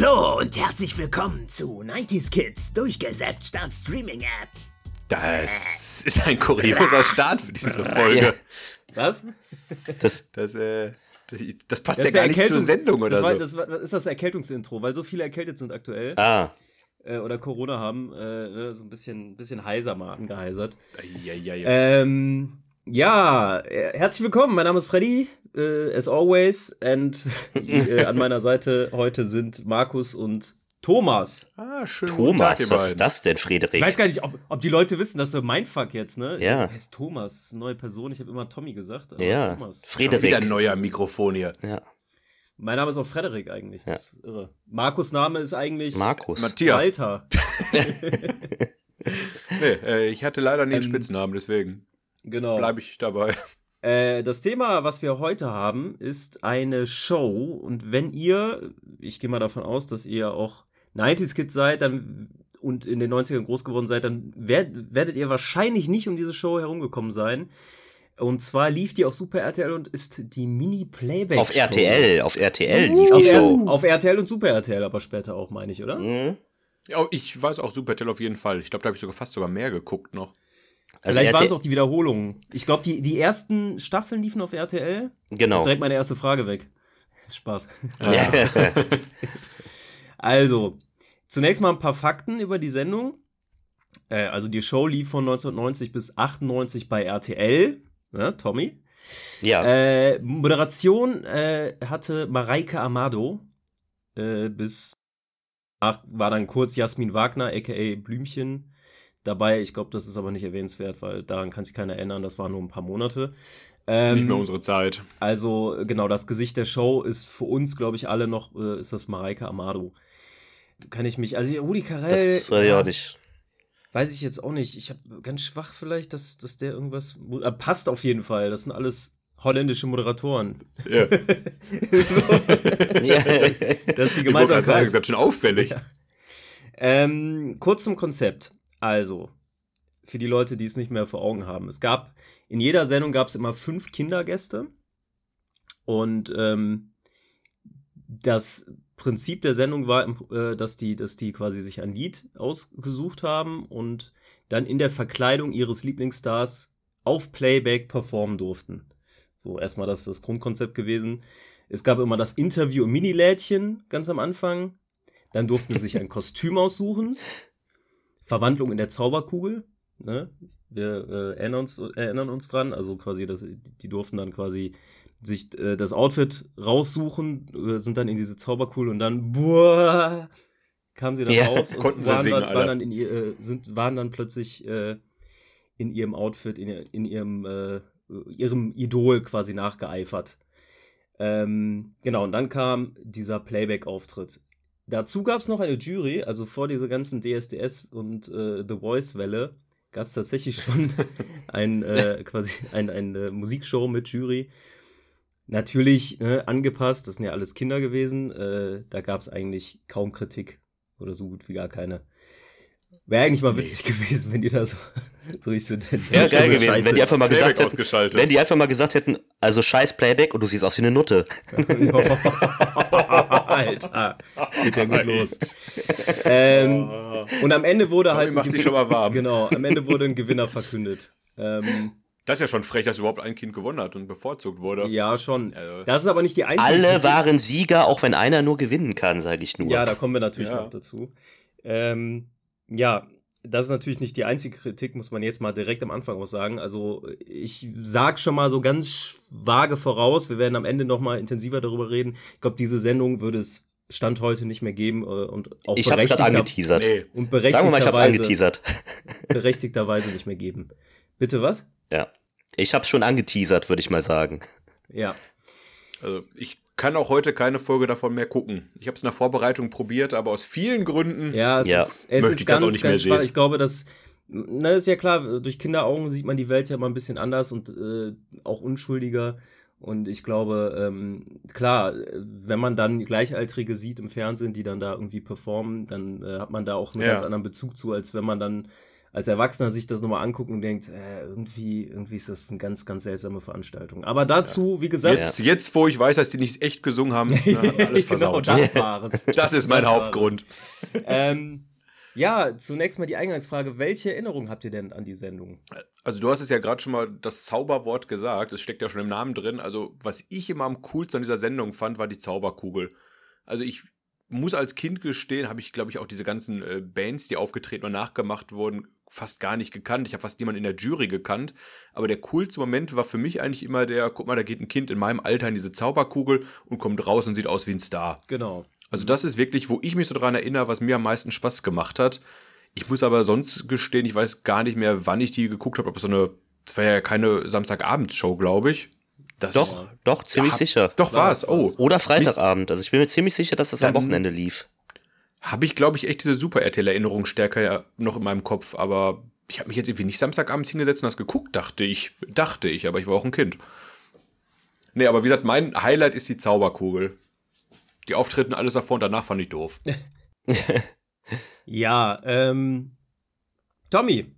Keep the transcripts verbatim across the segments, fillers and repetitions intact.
Hallo und herzlich willkommen zu nineties Kids: Durchgezappt statt Streaming-App. Das ist ein kurioser Start für diese Folge. Was? Das, das, äh, das passt das ja gar nicht zur Sendung oder das war, so. Das, war, das ist das Erkältungsintro, weil so viele erkältet sind aktuell. Ah. Äh, oder Corona haben, äh, so ein bisschen, bisschen heiser mal angeheisert. Ja, ja, ja. Ähm, ja, herzlich willkommen, mein Name ist Freddy, äh, as always. Und äh, an meiner Seite heute sind Markus und Thomas. Ah, schön. Thomas, Tag, was ist das denn, Frederik? Ich weiß gar nicht, ob, ob die Leute wissen, dass so mein Fuck jetzt, ne? Ja. Das ist Thomas, das ist eine neue Person, ich habe immer Tommy gesagt. Aber ja, Thomas. Frederik. Wieder ein neuer Mikrofon hier. Ja. Mein Name ist auch Frederik eigentlich, das ja. ist irre. Markus' Name ist eigentlich Markus. Matthias. Walter. Nee, ich hatte leider nie einen ähm, Spitznamen, deswegen genau. bleibe ich dabei. Äh, das Thema, was wir heute haben, ist eine Show. Und wenn ihr, ich gehe mal davon aus, dass ihr auch nineties Kids seid dann, und in den neunzigern groß geworden seid, dann werd, werdet ihr wahrscheinlich nicht um diese Show herumgekommen sein. Und zwar lief die auf Super R T L und ist die Mini-Playback-Show. Auf R T L, auf R T L lief die Show. Auf R T L und Super R T L, aber später auch, meine ich, oder? Mhm. Ja, ich weiß auch Super R T L auf jeden Fall. Ich glaube, da habe ich sogar fast sogar mehr geguckt noch. Also vielleicht waren es auch die Wiederholungen. Ich glaube, die, die ersten Staffeln liefen auf R T L. Genau. Das ist direkt meine erste Frage weg. Spaß. Ja. Also, zunächst mal ein paar Fakten über die Sendung. Äh, also die Show lief von neunzehnhundertneunzig bis achtundneunzig bei R T L. Ja, Tommy. Ja. Äh, Moderation äh, hatte Marijke Amado. Äh, bis nach, war dann kurz Jasmin Wagner, a k a. Blümchen. Dabei, ich glaube, das ist aber nicht erwähnenswert, weil daran kann sich keiner erinnern, das waren nur ein paar Monate. Ähm, nicht mehr unsere Zeit. Also genau, das Gesicht der Show ist für uns, glaube ich, alle noch, äh, ist das Marijke Amado. Kann ich mich, also Uli Carell. Das war ja auch nicht. Weiß ich jetzt auch nicht, ich habe ganz schwach vielleicht, dass, dass der irgendwas, äh, passt auf jeden Fall, das sind alles holländische Moderatoren. Ja. ja. Das ist die Gemeinsamkeit. Ich wollte gerade sagen, das ist schon auffällig. Ja. Ähm, kurz zum Konzept. Also, für die Leute, die es nicht mehr vor Augen haben. Es gab, in jeder Sendung gab es immer fünf Kindergäste. Und ähm, das Prinzip der Sendung war, äh, dass die, dass die quasi sich ein Lied ausgesucht haben und dann in der Verkleidung ihres Lieblingsstars auf Playback performen durften. So, erstmal das ist das Grundkonzept gewesen. Es gab immer das Interview im Mini-Lädchen ganz am Anfang. Dann durften sie sich ein Kostüm aussuchen. Verwandlung in der Zauberkugel, ne? Wir äh, erinnern, uns, erinnern uns dran, also quasi, das, die durften dann quasi sich äh, das Outfit raussuchen, äh, sind dann in diese Zauberkugel und dann boah, kamen sie dann ja, raus und konnten waren, sie singen, dann, waren, dann in ihr, äh, sind, waren dann plötzlich äh, in ihrem Outfit, in, in ihrem, äh, ihrem Idol quasi nachgeeifert. Ähm, genau, und dann kam dieser Playback-Auftritt. Dazu gab es noch eine Jury, also vor dieser ganzen D S D S und äh, The Voice-Welle gab es tatsächlich schon ein, äh, quasi ein, eine Musikshow mit Jury. Natürlich äh, angepasst, das sind ja alles Kinder gewesen, äh, da gab es eigentlich kaum Kritik oder so gut wie gar keine. Wäre eigentlich mal witzig nee. gewesen, wenn die da so, so ich so wäre geil gewesen, Scheiße. wenn die einfach mal gesagt hätten, wenn die einfach mal gesagt hätten, also scheiß Playback und du siehst aus wie eine Nutte. Alter, geht ja gut los. ähm, und am Ende wurde Tommy halt macht sich schon mal warm. Genau, am Ende wurde ein Gewinner verkündet. Ähm, das ist ja schon frech, dass überhaupt ein Kind gewonnen hat und bevorzugt wurde. Ja, schon. Also, das ist aber nicht die einzige. Alle waren Sieger, auch wenn einer nur gewinnen kann, sage ich nur. Ja, da kommen wir natürlich ja. noch dazu. Ähm, Ja, das ist natürlich nicht die einzige Kritik, muss man jetzt mal direkt am Anfang auch sagen. Also ich sag schon mal so ganz vage voraus, wir werden am Ende nochmal intensiver darüber reden. Ich glaube, diese Sendung würde es Stand heute nicht mehr geben. Und auch ich hab's gerade angeteasert. Nee. Und Sagen wir mal, ich hab's angeteasert. Berechtigterweise nicht mehr geben. Bitte was? Ja, ich hab's schon angeteasert, würde ich mal sagen. Ja. Also ich kann auch heute keine Folge davon mehr gucken. Ich habe es in der Vorbereitung probiert, aber aus vielen Gründen ja, es ja. ist, es möchte ist ich ganz, das auch nicht ganz mehr sehen. Ich glaube, dass, na, ist ja klar, durch Kinderaugen sieht man die Welt ja immer ein bisschen anders und äh, auch unschuldiger. Und ich glaube, ähm, klar, wenn man dann Gleichaltrige sieht im Fernsehen, die dann da irgendwie performen, dann äh, hat man da auch einen ja. ganz anderen Bezug zu, als wenn man dann als Erwachsener sich das nochmal angucken und denkt, äh, irgendwie, irgendwie ist das eine ganz, ganz seltsame Veranstaltung. Aber dazu, ja. wie gesagt... Jetzt, ja. jetzt, wo ich weiß, dass die nicht echt gesungen haben, haben alles versaut. Genau, das war es. Das ist mein das Hauptgrund. Ähm... Ja, zunächst mal die Eingangsfrage, welche Erinnerung habt ihr denn an die Sendung? Also du hast es ja gerade schon mal das Zauberwort gesagt, es steckt ja schon im Namen drin. Also was ich immer am coolsten an dieser Sendung fand, war die Zauberkugel. Also ich muss als Kind gestehen, habe ich glaube ich auch diese ganzen äh, Bands, die aufgetreten und nachgemacht wurden, fast gar nicht gekannt. Ich habe fast niemanden in der Jury gekannt. Aber der coolste Moment war für mich eigentlich immer der, guck mal, da geht ein Kind in meinem Alter in diese Zauberkugel und kommt raus und sieht aus wie ein Star. Genau. Also das ist wirklich, wo ich mich so dran erinnere, was mir am meisten Spaß gemacht hat. Ich muss aber sonst gestehen, ich weiß gar nicht mehr, wann ich die geguckt habe. Aber so eine, das war ja keine Samstagabendshow, glaube ich. Das doch, doch, ziemlich ja, sicher. Doch war es, oh. Oder Freitagabend, also ich bin mir ziemlich sicher, dass das am Wochenende lief. Habe ich, glaube ich, echt diese Super-R T L-Erinnerung stärker noch in meinem Kopf. Aber ich habe mich jetzt irgendwie nicht Samstagabends hingesetzt und das geguckt, dachte ich. Dachte ich, aber ich war auch ein Kind. Nee, aber wie gesagt, mein Highlight ist die Zauberkugel. Die Auftritten, alles davor und danach fand ich doof. ja, ähm, Tommy.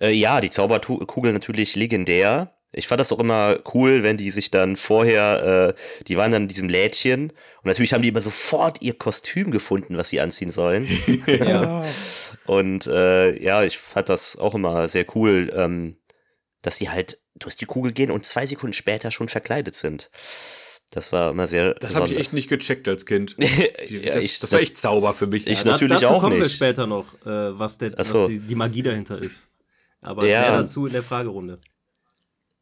Äh, ja, die Zauberkugel natürlich legendär. Ich fand das auch immer cool, wenn die sich dann vorher, äh, die waren dann in diesem Lädchen und natürlich haben die immer sofort ihr Kostüm gefunden, was sie anziehen sollen. ja. Und äh, ja, ich fand das auch immer sehr cool, ähm, dass sie halt durch die Kugel gehen und zwei Sekunden später schon verkleidet sind. Das war immer sehr Das habe ich echt nicht gecheckt als Kind. Das, ja, ich, das war echt Zauber für mich. Ich ja, natürlich dazu auch kommen nicht. wir später noch, was, der, so. was die, die Magie dahinter ist. Aber ja. mehr dazu in der Fragerunde.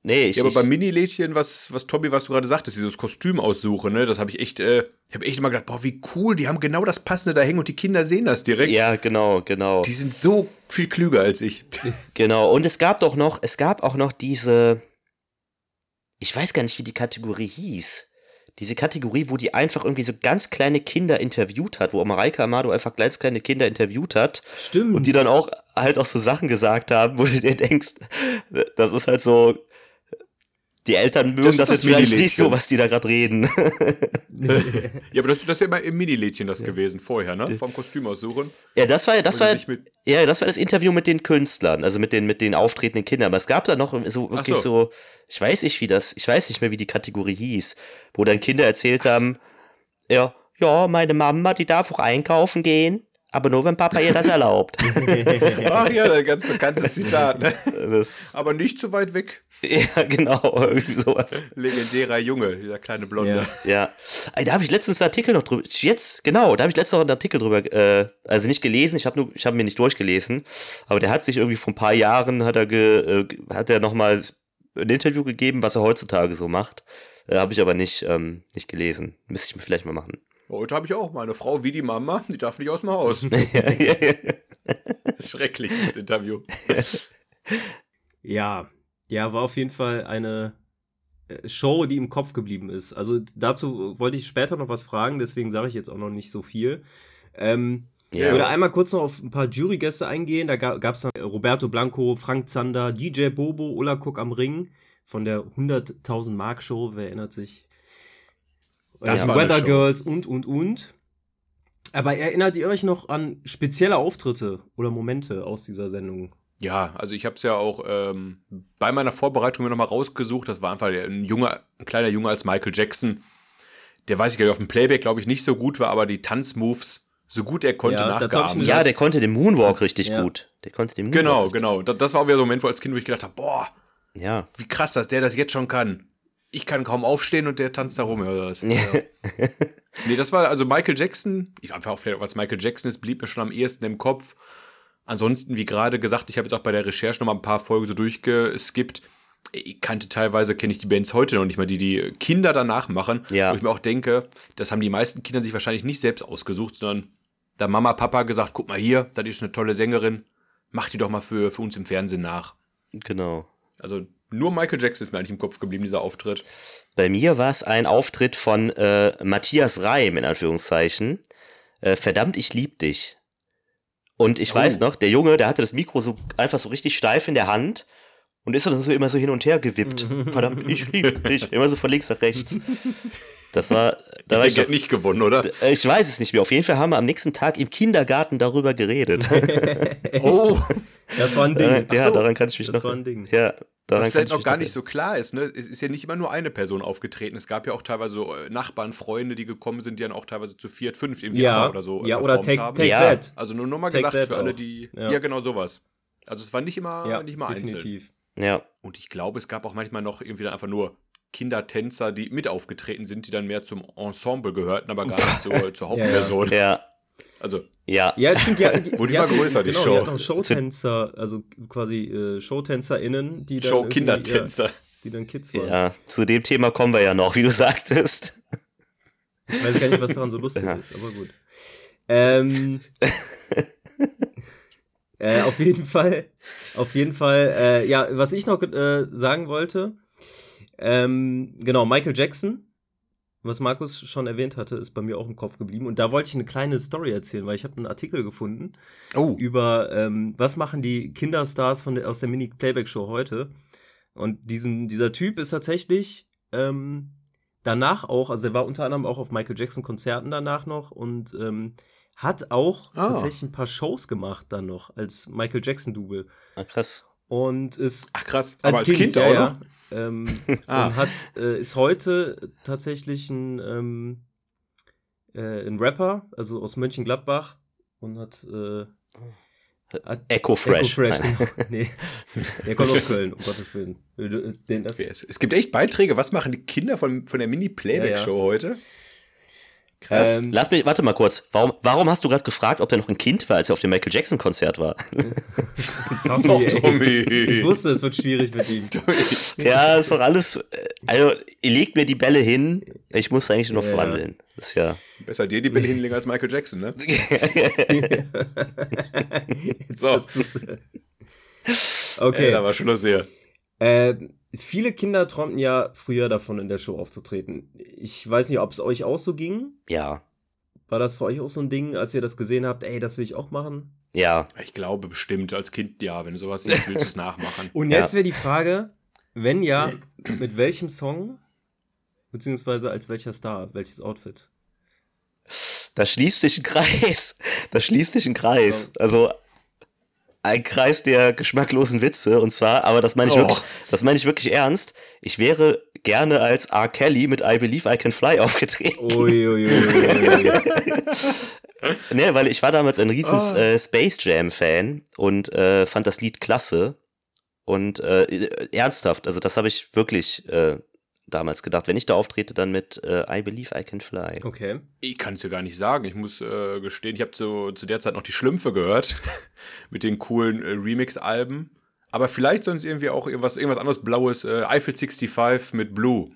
Nee, ich, ja, aber ich, beim Mini-Lädchen, was, was Tommy, was du gerade sagtest, dieses Kostüm aussuchen, ne, das habe ich echt, äh, ich habe echt immer gedacht, boah, wie cool, die haben genau das Passende da hängen und die Kinder sehen das direkt. Ja, genau, genau. Die sind so viel klüger als ich. Genau, und es gab doch noch, es gab auch noch diese, ich weiß gar nicht, wie die Kategorie hieß. Diese Kategorie, wo die einfach irgendwie so ganz kleine Kinder interviewt hat, wo Marijke Amado einfach ganz kleine Kinder interviewt hat. Stimmt. Und die dann auch halt auch so Sachen gesagt haben, wo du dir denkst, das ist halt so, die Eltern mögen das, das, das jetzt vielleicht nicht so, was die da gerade reden. Ja, aber das, das ist ja immer im Mini-Lädchen das ja. gewesen vorher, ne? Vom Kostüm aussuchen. Ja, das war ja das, war, ja, das war das Interview mit den Künstlern, also mit den, mit den auftretenden Kindern. Aber es gab da noch so wirklich so. so, ich weiß nicht, wie das, ich weiß nicht mehr, wie die Kategorie hieß, wo dann Kinder erzählt Ach. haben, ja, ja, meine Mama, die darf auch einkaufen gehen. Aber nur, wenn Papa ihr das erlaubt. Ach ja, ein ganz bekanntes Zitat. Ne? Das aber nicht zu weit weg. Ja, genau. Irgendwie sowas. Legendärer Junge, dieser kleine Blonde. Ja. ja. Da habe ich letztens einen Artikel noch drüber. Jetzt, genau, da habe ich letztens noch einen Artikel drüber. Äh, also nicht gelesen, ich habe hab mir nicht durchgelesen. Aber der hat sich irgendwie vor ein paar Jahren, hat er, ge, äh, hat er nochmal ein Interview gegeben, was er heutzutage so macht. Äh, habe ich aber nicht, ähm, nicht gelesen. Müsste ich mir vielleicht mal machen. Heute habe ich auch meine Frau wie die Mama, die darf nicht aus dem Haus. Schrecklich, dieses Interview. Ja, ja, war auf jeden Fall eine Show, die im Kopf geblieben ist. Also dazu wollte ich später noch was fragen, deswegen sage ich jetzt auch noch nicht so viel. Ähm, ja. Ich würde einmal kurz noch auf ein paar Jurygäste eingehen. Da gab es dann Roberto Blanco, Frank Zander, D J Bobo, Ulla Cook am Ring von der hunderttausend Mark Show, wer erinnert sich? Das ja, war Weather Girls und, und, und. Aber erinnert ihr euch noch an spezielle Auftritte oder Momente aus dieser Sendung? Ja, also ich habe es ja auch ähm, bei meiner Vorbereitung mir nochmal rausgesucht. Das war einfach ein junger, ein kleiner Junge als Michael Jackson. Der, weiß ich gar nicht, auf dem Playback, glaube ich, nicht so gut war, aber die Tanzmoves, so gut er konnte, ja, nachgeahmt. Ja, der konnte den Moonwalk richtig ja. gut. Der konnte den Moonwalk Genau, genau. Das, das war auch wieder so ein Moment, wo als Kind, wo ich gedacht habe, boah, ja. wie krass, dass der das jetzt schon kann. Ich kann kaum aufstehen und der tanzt da rum. Oder was. Ja. Nee, das war also Michael Jackson. Ich einfach auch vielleicht, was Michael Jackson ist, blieb mir schon am ehesten im Kopf. Ansonsten, wie gerade gesagt, ich habe jetzt auch bei der Recherche noch mal ein paar Folgen so durchgeskippt. Ich kannte teilweise, kenne ich die Bands heute noch nicht mal, die die Kinder danach machen. Ja. Wo ich mir auch denke, das haben die meisten Kinder sich wahrscheinlich nicht selbst ausgesucht, sondern da Mama, Papa gesagt, guck mal hier, das ist eine tolle Sängerin. Mach die doch mal für, für uns im Fernsehen nach. Genau. Also nur Michael Jackson ist mir eigentlich im Kopf geblieben, dieser Auftritt. Bei mir war es ein Auftritt von äh, Matthias Reim, in Anführungszeichen. Äh, Verdammt, ich lieb dich. Und ich oh. weiß noch, der Junge, der hatte das Mikro so einfach so richtig steif in der Hand. und ist dann so immer so hin und her gewippt. Verdammt, ich liebe dich. Immer so von links nach rechts. Das war. Da ich denke, ich habe nicht gewonnen, oder? Ich weiß es nicht mehr. Auf jeden Fall haben wir am nächsten Tag im Kindergarten darüber geredet. Oh, das war ein Ding. Ach ja, so, daran kann ich mich das noch. Das war ein Ding. Ja. Was vielleicht noch gar nicht so klar ist, ne? Es ist ja nicht immer nur eine Person aufgetreten. Es gab ja auch teilweise so Nachbarn, Freunde, die gekommen sind, die dann auch teilweise zu viert, fünf im Jahr ja. oder so ja, oder take, haben. Take ja. That. Also nur nochmal gesagt für alle, die... Ja. ja, genau sowas. Also es war nicht immer, ja, nicht immer definitiv. Einzeln. Ja. Und ich glaube, es gab auch manchmal noch irgendwie dann einfach nur Kindertänzer, die mit aufgetreten sind, die dann mehr zum Ensemble gehörten, aber gar nicht zur, zur Hauptperson. ja. ja. Also, ja, ja, stimmt, ja, wurde immer größer, die genau, Show. Die hatten auch Showtänzer, also quasi äh, ShowtänzerInnen, die dann Show-Kindertänzer. Ja, die dann Kids waren. Ja, zu dem Thema kommen wir ja noch, wie du sagtest. Ich weiß gar nicht, was daran so lustig ja. ist, aber gut. Ähm, äh, auf jeden Fall, auf jeden Fall, äh, ja, was ich noch äh, sagen wollte, ähm, genau, Michael Jackson. Was Markus schon erwähnt hatte, ist bei mir auch im Kopf geblieben. Und da wollte ich eine kleine Story erzählen, weil ich habe einen Artikel gefunden oh. über, ähm, was machen die Kinderstars von der, aus der Mini-Playback-Show heute. Und diesen, dieser Typ ist tatsächlich ähm, danach auch, also er war unter anderem auch auf Michael Jackson-Konzerten danach noch und ähm, hat auch oh. tatsächlich ein paar Shows gemacht dann noch als Michael Jackson-Double. Ah, krass. Und ist Ach krass, als aber als Kind, kind auch ja, noch? Ähm, ah. Und hat, äh, ist heute tatsächlich ein, ähm, äh, ein Rapper, also aus Mönchengladbach und hat, äh, hat Echo Fresh. Echo Fresh genau. Nee, der kommt aus Köln, um Gottes Willen. Den, das es gibt echt Beiträge, was machen die Kinder von, von der Mini-Playback-Show ja, ja. heute? Krass. Ähm, Lass mich, warte mal kurz. Warum, warum hast du gerade gefragt, ob der noch ein Kind war, als er auf dem Michael Jackson Konzert war? Tommy, oh, Tommy. Ich wusste, es wird schwierig mit ihm. Ja, ist doch alles. Also, ihr legt mir die Bälle hin. Ich muss eigentlich nur noch ja, verwandeln. Das ist ja besser dir die Bälle hinlegen als Michael Jackson, ne? Jetzt so. Hast du's. Okay. Ja, da war schon noch sehr. Äh, viele Kinder träumten ja früher davon, in der Show aufzutreten. Ich weiß nicht, ob es euch auch so ging. Ja. War das für euch auch so ein Ding, als ihr das gesehen habt, ey, das will ich auch machen? Ja. Ich glaube bestimmt, als Kind, ja, wenn du sowas siehst, willst du es nachmachen. Und jetzt ja. wäre die Frage, wenn ja, mit welchem Song, beziehungsweise als welcher Star, welches Outfit? Da schließt sich ein Kreis. Da schließt sich ein Kreis. Also... Ein Kreis der geschmacklosen Witze, und zwar, aber das meine ich, oh. wirklich, das meine ich wirklich ernst, ich wäre gerne als R. Kelly mit I Believe I Can Fly aufgetreten. Ui, ui, ui, ui. Ne, weil ich war damals ein riesen oh. äh, Space Jam-Fan und äh, fand das Lied klasse und äh, ernsthaft, also das habe ich wirklich äh, damals gedacht. Wenn ich da auftrete, dann mit äh, I Believe I Can Fly. Okay. Ich kann es dir gar nicht sagen. Ich muss äh, gestehen, ich habe zu, zu der Zeit noch die Schlümpfe gehört mit den coolen äh, Remix-Alben. Aber vielleicht sonst irgendwie auch irgendwas, irgendwas anderes Blaues. Äh, Eiffel sixty-five mit Blue.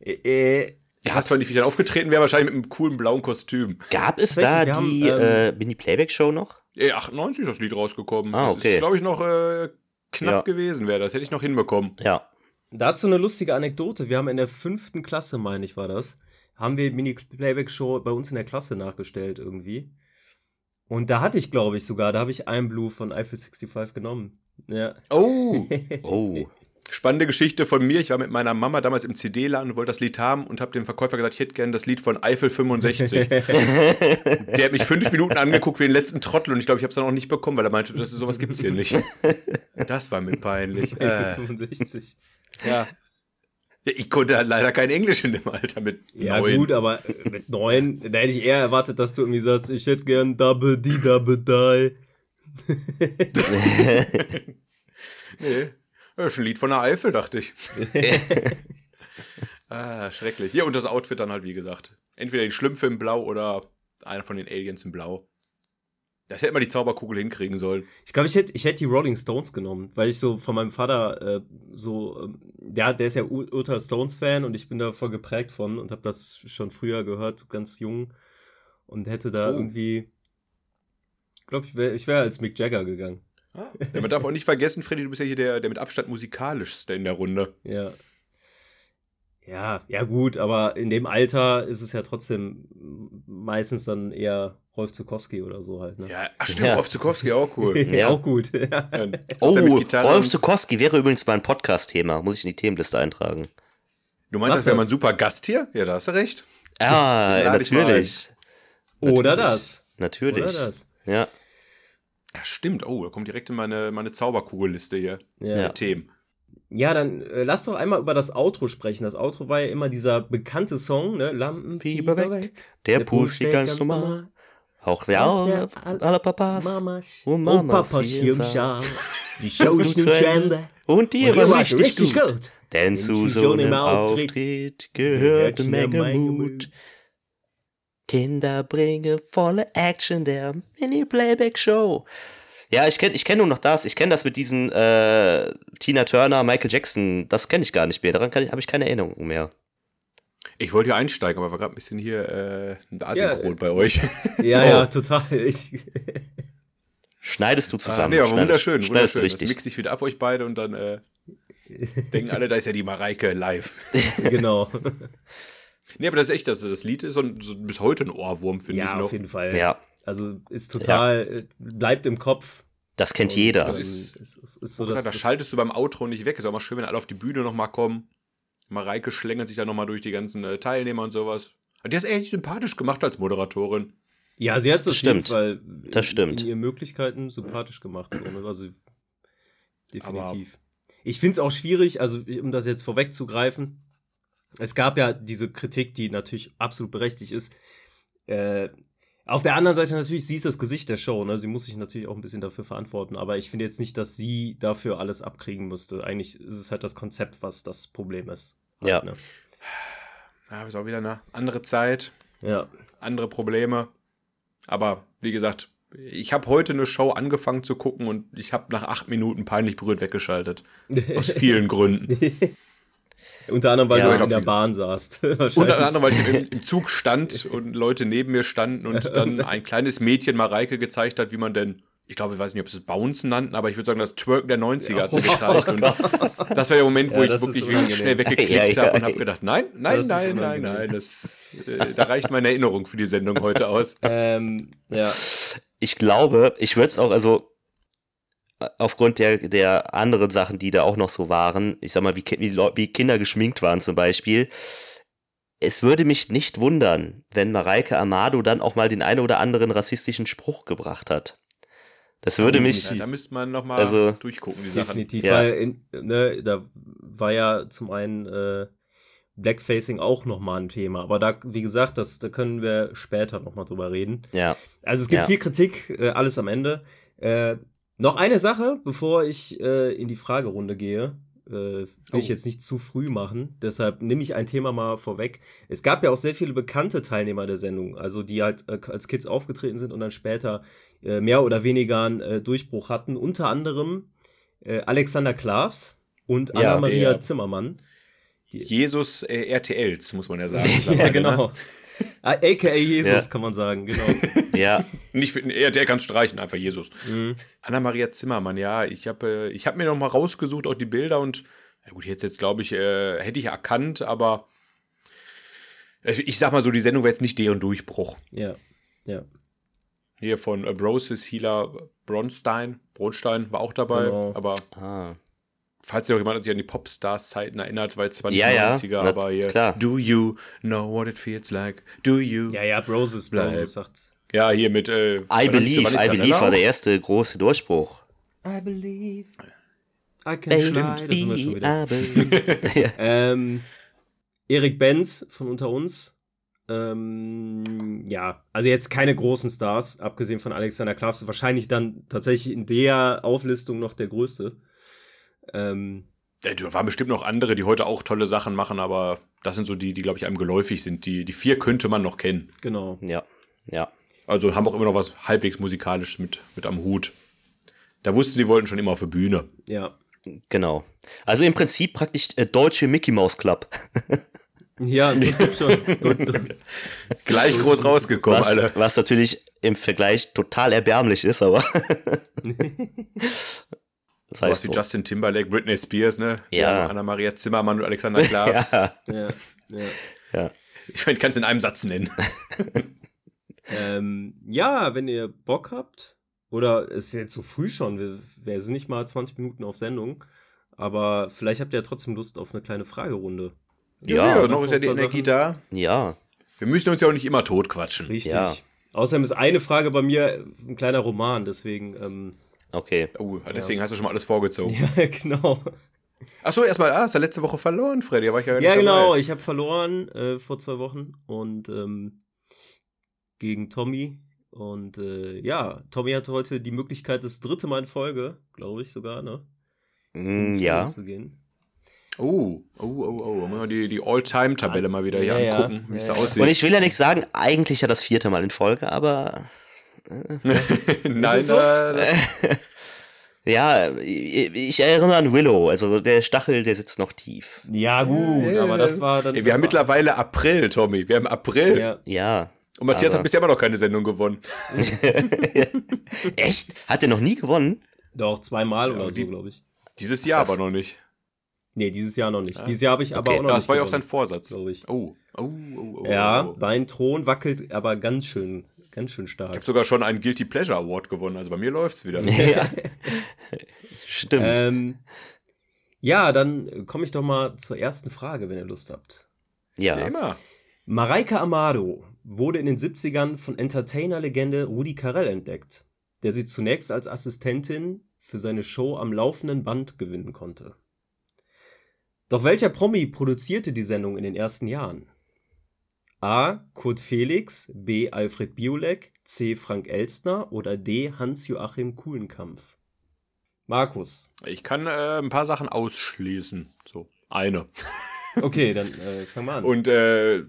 Äh, äh, ich weiß zwar nicht, wie ich dann aufgetreten wäre, wahrscheinlich mit einem coolen blauen Kostüm. Gab es da nicht, die haben, ähm, äh, Mini-Playback-Show noch? Äh, achtundneunzig ist das Lied rausgekommen. Ah, okay. Das ist, glaube ich, noch äh, knapp ja. gewesen wäre. Das hätte ich noch hinbekommen. Ja. Dazu eine lustige Anekdote. Wir haben in der fünften Klasse, meine ich, war das, haben wir Mini-Playback-Show bei uns in der Klasse nachgestellt irgendwie. Und da hatte ich, glaube ich, sogar, da habe ich ein Blue von Eiffel sixty-five genommen. Ja. Oh! oh. Spannende Geschichte von mir. Ich war mit meiner Mama damals im C D-Laden und wollte das Lied haben und habe dem Verkäufer gesagt, ich hätte gerne das Lied von Eiffel fünfundsechzig. Der hat mich fünf Minuten angeguckt wie den letzten Trottel und ich glaube, ich habe es dann auch nicht bekommen, weil er meinte, das, sowas gibt es hier nicht. Das war mir peinlich. Eiffel fünfundsechzig. Ja. Ich konnte halt leider kein Englisch in dem Alter mit ja, neun. Ja gut, aber mit neun, da hätte ich eher erwartet, dass du irgendwie sagst, ich hätte gern double die double die. Nee, das ist ein Lied von der Eifel, dachte ich. Ah, schrecklich. Ja, und das Outfit dann halt, wie gesagt. Entweder die Schlümpfe in Blau oder einer von den Aliens in Blau. Das hätte man die Zauberkugel hinkriegen sollen. Ich glaube, ich hätte ich hätte die Rolling Stones genommen, weil ich so von meinem Vater äh, so, äh, der, der ist ja ultra Stones-Fan und ich bin da voll geprägt von und habe das schon früher gehört, ganz jung und hätte da oh. irgendwie, glaube ich, wär, ich wäre als Mick Jagger gegangen. Ah, ja, man darf auch nicht vergessen, Freddy, du bist ja hier der, der mit Abstand musikalischste in der Runde. Ja. Ja, ja gut, aber in dem Alter ist es ja trotzdem meistens dann eher Rolf Zukowski oder so halt. Ne? Ja, ach stimmt, ja. Rolf Zukowski auch cool. Ja, ja, auch gut. Ja. Oh, Rolf Zukowski wäre übrigens mein Podcast-Thema. Muss ich in die Themenliste eintragen. Du meinst, das wäre mal ein super Gast hier? Ja, da hast du recht. Ah, ja, natürlich. natürlich. Oder das. Natürlich. Oder das. Ja. Ja, stimmt. Oh, da kommt direkt in meine, meine Zauberkugelliste hier. Ja. Der Themen. Ja, dann äh, lass doch einmal über das Outro sprechen. Das Outro war ja immer dieser bekannte Song, ne? Lampenfieber weg, weg, der, der Puls geht ganz normal. normal. Auch wer alle Al- Papas Mamas und Mamas und hier im Schal. Die Show ist nun zu Ende. Und die war richtig, richtig gut. gut. Denn zu so einem Auftritt, Auftritt gehört eine Menge Mut. Kinder bringen volle Action der Mini-Playback-Show. Ja, ich kenne ich kenn nur noch das. Ich kenne das mit diesen äh, Tina Turner, Michael Jackson. Das kenne ich gar nicht mehr. Daran habe ich keine Erinnerung mehr. Ich wollte ja einsteigen, aber war gerade ein bisschen hier äh, asynchron ja, bei euch. Ja, oh. ja, total. Ich Schneidest du zusammen. Ah, nee, aber wunderschön. Schneidest wunderschön. Richtig. Das mixe ich wieder ab, euch beide, und dann äh, denken alle, da ist ja die Marijke live. Genau. Nee, aber das ist echt, dass das Lied ist und so bis heute ein Ohrwurm, finde ja, ich noch. Ja, auf jeden Fall. Ja. Also ist total, ja. bleibt im Kopf. Das kennt und jeder. Das ist, ist, ist, ist so, das, das schaltest du beim Outro nicht weg. Ist auch mal schön, wenn alle auf die Bühne nochmal kommen. Marijke schlängelt sich da nochmal durch die ganzen äh, Teilnehmer und sowas. Die hat es echt sympathisch gemacht als Moderatorin. Ja, sie hat es auf jeden Fall das stimmt. in ihren Möglichkeiten sympathisch gemacht. So, also definitiv. Aber ich finde es auch schwierig, also um das jetzt vorwegzugreifen, es gab ja diese Kritik, die natürlich absolut berechtigt ist. Äh, Auf der anderen Seite natürlich, sie ist das Gesicht der Show, ne? Sie muss sich natürlich auch ein bisschen dafür verantworten, aber ich finde jetzt nicht, dass sie dafür alles abkriegen müsste. Eigentlich ist es halt das Konzept, was das Problem ist. Halt, ja. Ne? Ja, ist auch wieder eine andere Zeit, ja. andere Probleme, aber wie gesagt, ich habe heute eine Show angefangen zu gucken und ich habe nach acht Minuten peinlich berührt weggeschaltet, aus vielen Gründen. Unter anderem, weil ja, du in, in der Bahn saßt. Unter anderem, weil ich im, im Zug stand und Leute neben mir standen und dann ein kleines Mädchen Marijke gezeigt hat, wie man denn, ich glaube, ich weiß nicht, ob sie es Bouncen nannten, aber ich würde sagen, das Twerken der neunziger ja, hat sie gezeigt. Oh, und das war der Moment, wo ja, ich wirklich schnell weggeklickt ja, ja, ja, habe und habe gedacht, nein, nein, nein, nein, nein, das, äh, da reicht meine Erinnerung für die Sendung heute aus. Ähm, ja. Ich glaube, ich würde es auch, also aufgrund der, der anderen Sachen, die da auch noch so waren, ich sag mal, wie, wie, wie Kinder geschminkt waren zum Beispiel, es würde mich nicht wundern, wenn Marijke Amado dann auch mal den einen oder anderen rassistischen Spruch gebracht hat. Das würde ja, mich... Da, da müsste man nochmal also, durchgucken, die Sachen. Definitiv, ja. Weil in, ne, da war ja zum einen äh, Blackfacing auch nochmal ein Thema, aber da, wie gesagt, das, da können wir später nochmal drüber reden. Ja. Also es gibt ja. viel Kritik, äh, alles am Ende. Äh, Noch eine Sache, bevor ich äh, in die Fragerunde gehe, äh, will oh. ich jetzt nicht zu früh machen, deshalb nehme ich ein Thema mal vorweg. Es gab ja auch sehr viele bekannte Teilnehmer der Sendung, also die halt äh, als Kids aufgetreten sind und dann später äh, mehr oder weniger einen äh, Durchbruch hatten, unter anderem äh, Alexander Klaws und ja, Anna-Maria der, Zimmermann. Die, Jesus äh, R T Ls, muss man ja sagen. Ja, genau. Ne? A K A Jesus, ja. kann man sagen, genau. Ja. Nicht für, der, der kann streichen, einfach Jesus. Mhm. Anna-Maria Zimmermann, ja, ich habe ich hab mir noch mal rausgesucht, auch die Bilder und, na gut, jetzt, jetzt glaube ich, äh, hätte ich erkannt, aber ich sag mal so, die Sendung wäre jetzt nicht deren Durchbruch. Ja, ja. Hier von Abrosis, Hila Bronstein, Bronstein war auch dabei, genau. aber ah. falls sich auch jemand sich an die Popstars-Zeiten erinnert, weil es zwar nicht ja, neunziger, ja, aber hier, klar. Do you know what it feels like? Do you? Ja, ja, Abrosis, Abrosis sagt's. Ja, hier mit äh, I Believe, I Believe war der erste große Durchbruch. I Believe, I Can Fly, da sind wir schon wieder. I believe. ähm, Erik Benz von Unter uns. Ähm, ja, also jetzt keine großen Stars, abgesehen von Alexander Klaws, wahrscheinlich dann tatsächlich in der Auflistung noch der größte. Ähm, da waren bestimmt noch andere, die heute auch tolle Sachen machen, aber das sind so die, die glaube ich einem geläufig sind. Die, die vier könnte man noch kennen. Genau. Ja, ja. Also haben auch immer noch was halbwegs Musikalisches mit, mit am Hut. Da wusste, die wollten schon immer auf die Bühne. Ja, genau. Also im Prinzip praktisch äh, deutsche Mickey Mouse Club. Ja, im Prinzip schon. Gleich groß rausgekommen, was, alle. Was natürlich im Vergleich total erbärmlich ist, aber das heißt was wie Justin Timberlake, Britney Spears, ne? Ja. Anna-Maria Zimmermann und Alexander Klaws. Ja. Ja, ja. Ja. Ich meine, ich kann es in einem Satz nennen. Ähm, ja, wenn ihr Bock habt, oder es ist jetzt so früh schon, wir, wir sind nicht mal zwanzig Minuten auf Sendung, aber vielleicht habt ihr ja trotzdem Lust auf eine kleine Fragerunde. Ja, ja, noch ist ja die Energie da. Ja. Wir müssen uns ja auch nicht immer totquatschen. Richtig. Ja. Außerdem ist eine Frage bei mir ein kleiner Roman, deswegen... Ähm, okay. Oh, deswegen ja. Hast du schon mal alles vorgezogen. Ja, genau. Achso, erstmal, ah, hast du letzte Woche verloren, Freddy, da war ich ja nicht Ja, genau, dabei. Ich habe verloren äh, vor zwei Wochen und ähm, gegen Tommy. Und äh, ja, Tommy hatte heute die Möglichkeit, das dritte Mal in Folge, glaube ich sogar, ne? Mm, ja. Zu gehen. Oh, oh, oh, oh. Die, die All-Time-Tabelle mal wieder hier ja, angucken, ja, wie es ja, da aussieht. Und ich will ja nichts sagen, eigentlich ja das vierte Mal in Folge, aber... Nein, so? das... Ja, ich erinnere an Willow, also der Stachel, der sitzt noch tief. Ja gut, aber das war dann... Ey, wir haben mittlerweile April, Tommy, wir haben April. Ja. ja Und Matthias hat bisher immer noch keine Sendung gewonnen. Echt? Hat er noch nie gewonnen? Doch, zweimal ja, oder die, so, glaube ich. Dieses Jahr das, aber noch nicht. Nee, dieses Jahr noch nicht. Ja. Dieses Jahr habe ich aber okay. auch noch ja, das nicht Das war ja auch sein Vorsatz. Glaube ich. Oh. Oh, oh, oh. Ja, oh, oh. Dein Thron wackelt aber ganz schön... Ganz schön stark. Ich habe sogar schon einen Guilty Pleasure Award gewonnen, also bei mir läuft's wieder. Ja. Stimmt. Ähm, ja, dann komme ich doch mal zur ersten Frage, wenn ihr Lust habt. Ja. ja immer. Marijke Amado wurde in den siebzigern von Entertainer-Legende Uli Carell entdeckt, der sie zunächst als Assistentin für seine Show am laufenden Band gewinnen konnte. Doch welcher Promi produzierte die Sendung in den ersten Jahren? A. Kurt Felix, B. Alfred Biolek, C. Frank Elstner oder D. Hans-Joachim Kulenkampff. Markus. Ich kann äh, ein paar Sachen ausschließen. So, eine. Okay, dann äh, fang mal an. Und äh,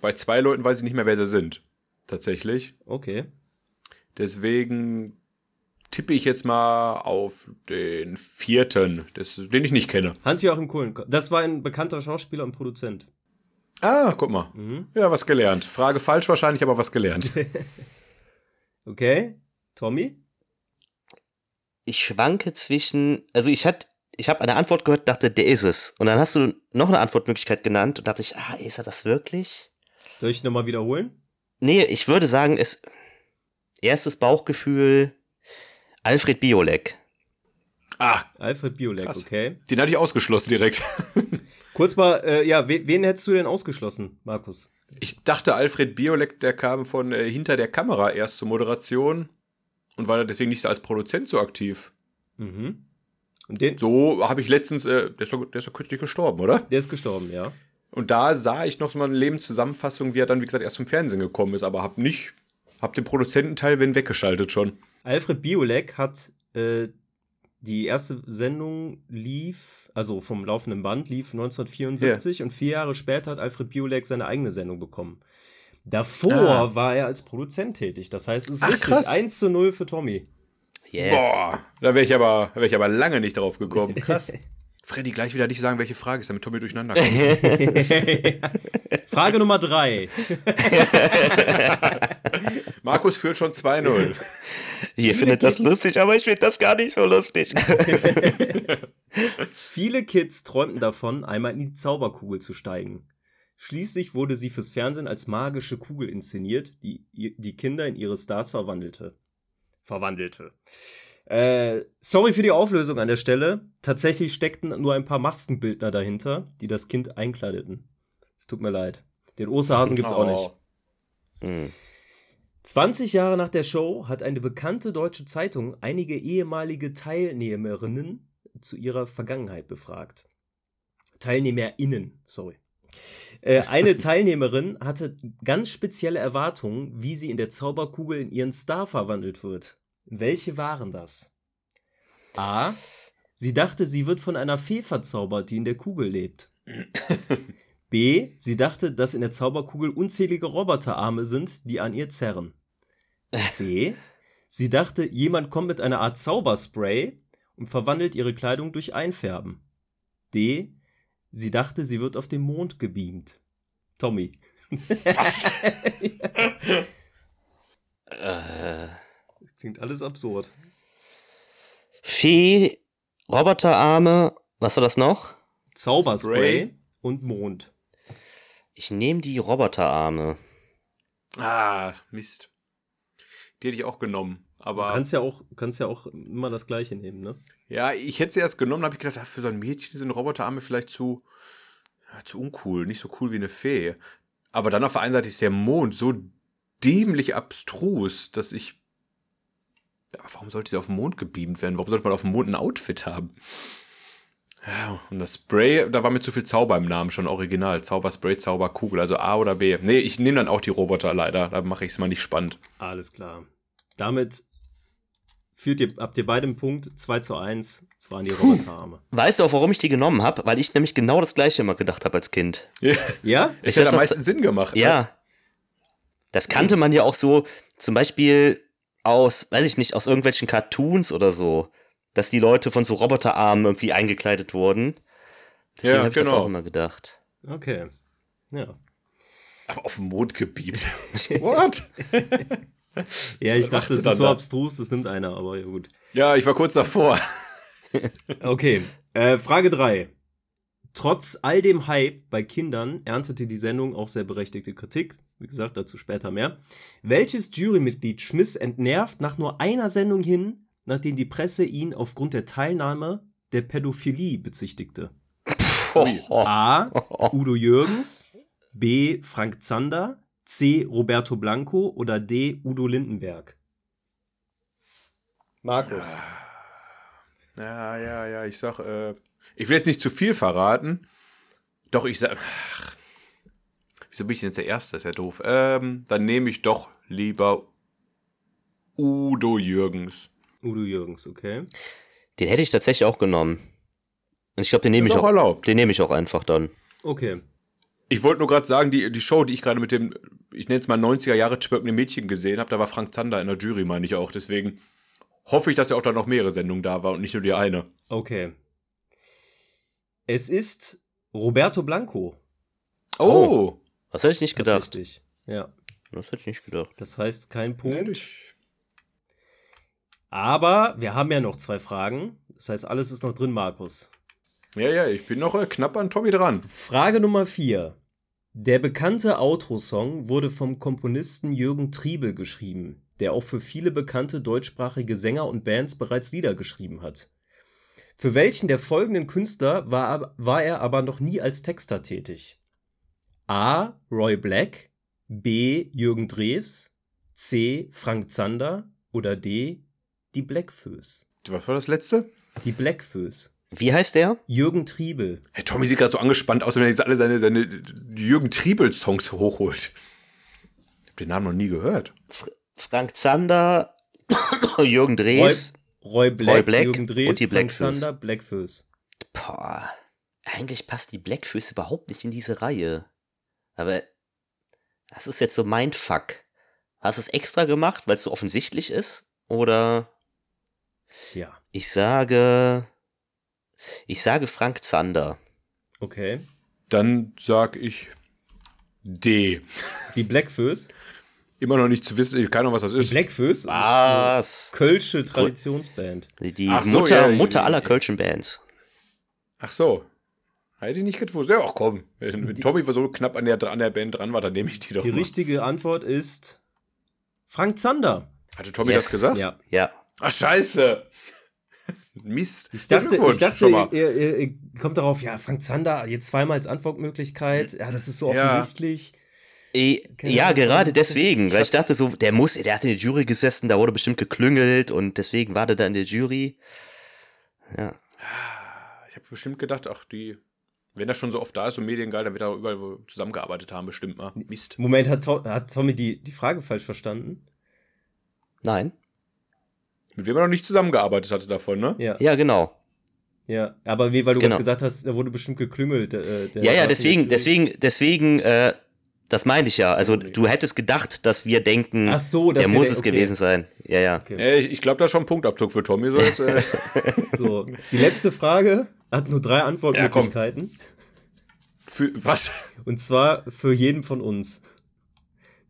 bei zwei Leuten weiß ich nicht mehr, wer sie sind. Tatsächlich. Okay. Deswegen tippe ich jetzt mal auf den vierten, das, den ich nicht kenne. Hans-Joachim Kulenkampff. Das war ein bekannter Schauspieler und Produzent. Ah, guck mal. Mhm. Ja, was gelernt. Frage falsch wahrscheinlich, aber was gelernt. Okay. Tommy? Ich schwanke zwischen, also ich hatte, ich habe eine Antwort gehört, dachte, der ist es. Und dann hast du noch eine Antwortmöglichkeit genannt und dachte ich, ah, ist er das wirklich? Soll ich nochmal wiederholen? Nee, ich würde sagen, es, erstes Bauchgefühl, Alfred Biolek. Ah, Alfred Biolek, krass. Okay. Den hatte ich ausgeschlossen direkt. Kurz mal, äh, ja, wen, wen hättest du denn ausgeschlossen, Markus? Ich dachte, Alfred Biolek, der kam von äh, hinter der Kamera erst zur Moderation und war deswegen nicht als Produzent so aktiv. Mhm. Und den? So habe ich letztens, äh, der ist doch, der ist doch kürzlich gestorben, oder? Der ist gestorben, ja. Und da sah ich noch so mal eine Lebenszusammenfassung, wie er dann, wie gesagt, erst zum Fernsehen gekommen ist, aber hab nicht, hab den Produzententeil, wenn weggeschaltet schon. Alfred Biolek hat, äh, die erste Sendung lief, also vom laufenden Band, lief neunzehnhundertvierundsiebzig yeah. und vier Jahre später hat Alfred Biolek seine eigene Sendung bekommen. Davor ah. war er als Produzent tätig, das heißt, es ist Ach, richtig krass. eins zu null für Tommy. Yes. Boah, da wäre ich, wär ich aber lange nicht drauf gekommen. Krass. Freddy, gleich wieder nicht sagen, welche Frage ist, damit Tommy durcheinander kommt. Frage Nummer drei. Markus führt schon zwei null. Ihr findet das lustig, aber ich finde das gar nicht so lustig. Viele Kids träumten davon, einmal in die Zauberkugel zu steigen. Schließlich wurde sie fürs Fernsehen als magische Kugel inszeniert, die die Kinder in ihre Stars verwandelte. Verwandelte. Äh, sorry für die Auflösung an der Stelle. Tatsächlich steckten nur ein paar Maskenbildner dahinter, die das Kind einkleideten. Es tut mir leid. Den Osterhasen gibt's oh. auch nicht. Hm. zwanzig Jahre nach der Show hat eine bekannte deutsche Zeitung einige ehemalige Teilnehmerinnen zu ihrer Vergangenheit befragt. TeilnehmerInnen, sorry. Äh, eine Teilnehmerin hatte ganz spezielle Erwartungen, wie sie in der Zauberkugel in ihren Star verwandelt wird. Welche waren das? A. Sie dachte, sie wird von einer Fee verzaubert, die in der Kugel lebt. B. Sie dachte, dass in der Zauberkugel unzählige Roboterarme sind, die an ihr zerren. C. Sie dachte, jemand kommt mit einer Art Zauberspray und verwandelt ihre Kleidung durch Einfärben. D. Sie dachte, sie wird auf den Mond gebeamt. Tommy. Was? ja. äh. Klingt alles absurd. Fee, Roboterarme, was war das noch? Zauberspray Spray und Mond. Ich nehme die Roboterarme. Ah, Mist. Die hätte ich auch genommen. Aber du kannst ja auch, kannst ja auch immer das Gleiche nehmen, ne? Ja, ich hätte sie erst genommen, habe ich gedacht, ach, für so ein Mädchen sind Roboterarme vielleicht zu, ja, zu uncool, nicht so cool wie eine Fee. Aber dann auf der einen Seite ist der Mond so dämlich abstrus, dass ich... Aber warum sollte sie auf den Mond gebeamt werden? Warum sollte man auf dem Mond ein Outfit haben? Ja, und das Spray, da war mir zu viel Zauber im Namen schon, original. Zauber, Spray, Zauber, Kugel, also A oder B. Nee, ich nehme dann auch die Roboter leider, da mache ich es mal nicht spannend. Alles klar. Damit führt ihr, habt ihr bei dem Punkt zwei zu eins, das waren die Roboterarme. Hm. Weißt du auch, warum ich die genommen habe? Weil ich nämlich genau das Gleiche immer gedacht habe als Kind. Ja? ja? Ich, ich hätte am meisten Sinn gemacht. Ja. Ne? Das kannte man ja auch so, zum Beispiel aus, weiß ich nicht, aus irgendwelchen Cartoons oder so, dass die Leute von so Roboterarmen irgendwie eingekleidet wurden. Deswegen ja, habe ich genau. das auch immer gedacht. Okay, ja. Aber auf dem Mond gebiebt. What? ja, ich Was dachte, es ist so da? abstrus, das nimmt einer, aber ja gut. Ja, ich war kurz davor. okay, äh, Frage drei. Trotz all dem Hype bei Kindern erntete die Sendung auch sehr berechtigte Kritik. Wie gesagt, dazu später mehr. Welches Jurymitglied schmiss entnervt nach nur einer Sendung hin, nachdem die Presse ihn aufgrund der Teilnahme der Pädophilie bezichtigte? A. Udo Jürgens, B. Frank Zander, C. Roberto Blanco oder D. Udo Lindenberg? Markus. Ja, ja, ja, ich sag, äh, ich will jetzt nicht zu viel verraten, doch ich sag, ach, wieso bin ich denn jetzt der Erste, das ist ja doof, ähm, dann nehme ich doch lieber Udo Jürgens. Udo Jürgens, okay. Den hätte ich tatsächlich auch genommen. Und ich glaube, den nehme ich auch, auch den nehme ich auch einfach dann. Okay. Ich wollte nur gerade sagen, die, die Show, die ich gerade mit dem, ich nenne es mal neunziger Jahre twerkende Mädchen gesehen habe, da war Frank Zander in der Jury, meine ich auch. Deswegen hoffe ich, dass ja auch da noch mehrere Sendungen da war und nicht nur die eine. Okay. Es ist Roberto Blanco. Oh. oh. Das hätte ich nicht gedacht. Tatsächlich, ja. Das hätte ich nicht gedacht. Das heißt, kein Punkt. Ehrlich. Aber wir haben ja noch zwei Fragen. Das heißt, alles ist noch drin, Markus. Ja, ja, ich bin noch äh, knapp an Tommy dran. Frage Nummer vier. Der bekannte Outro-Song wurde vom Komponisten Jürgen Triebel geschrieben, der auch für viele bekannte deutschsprachige Sänger und Bands bereits Lieder geschrieben hat. Für welchen der folgenden Künstler war, war er aber noch nie als Texter tätig? A. Roy Black, B. Jürgen Drews, C. Frank Zander oder D. die Bläck Fööss. Was war das letzte? Die Bläck Fööss. Wie heißt der? Jürgen Triebel. Herr Tommy sieht gerade so angespannt aus, wenn er jetzt alle seine, seine Jürgen Triebel-Songs hochholt. Ich habe den Namen noch nie gehört. Fr- Frank Zander, Jürgen Drews, Roy, Roy, Black, Roy Black, Jürgen Drews und die Bläck Fööss. Frank Zander, Bläck Fööss. Boah, eigentlich passt die Bläck Fööss überhaupt nicht in diese Reihe. Aber das ist jetzt so mein Fuck. Hast du es extra gemacht, weil es so offensichtlich ist? Oder... Tja. Ich sage, ich sage Frank Zander. Okay. Dann sag ich D. Die Bläck Fööss? Immer noch nicht zu wissen, keine Ahnung, was das ist. Die Bläck Fööss? Was? Kölsche Traditionsband. Die Ach so, Mutter, ja, Mutter aller kölschen Bands. Ach so. Hätte ich nicht gewusst. Ja, ach komm. Wenn die, Tommy war so knapp an der, an der Band dran war, dann nehme ich die doch Die mal. richtige Antwort ist Frank Zander. Hatte Tommy yes. das gesagt? Ja. Ja. Ach, scheiße. Mist. Ich dachte, ich dachte ihr, ihr, ihr kommt darauf, ja, Frank Zander, jetzt zweimal als Antwortmöglichkeit. Ja, das ist so offensichtlich. Ja, ich, ja gerade deswegen. Weil ich dachte so, der muss, der hat in der Jury gesessen, da wurde bestimmt geklüngelt und deswegen war der da in der Jury. Ja. Ich habe bestimmt gedacht, ach, die, wenn das schon so oft da ist und mediengeil, dann wird er überall zusammengearbeitet haben, bestimmt mal. Mist. Moment, hat, hat Tommy die, die Frage falsch verstanden? Nein. Mit wem er noch nicht zusammengearbeitet hatte davon, ne? Ja, ja genau. Ja, aber wie, weil du genau. gesagt hast, da wurde bestimmt geklüngelt. Äh, der ja, ja, deswegen, deswegen, deswegen, äh, das meinte ich ja. Also okay. du hättest gedacht, dass wir denken, Ach so, der muss es okay. gewesen sein. Ja, ja. Okay. Äh, ich ich glaube, da ist schon ein Punktabdruck für Tommy. So, jetzt, äh. so, die letzte Frage hat nur drei Antwortmöglichkeiten. Ja, für was? Und zwar für jeden von uns.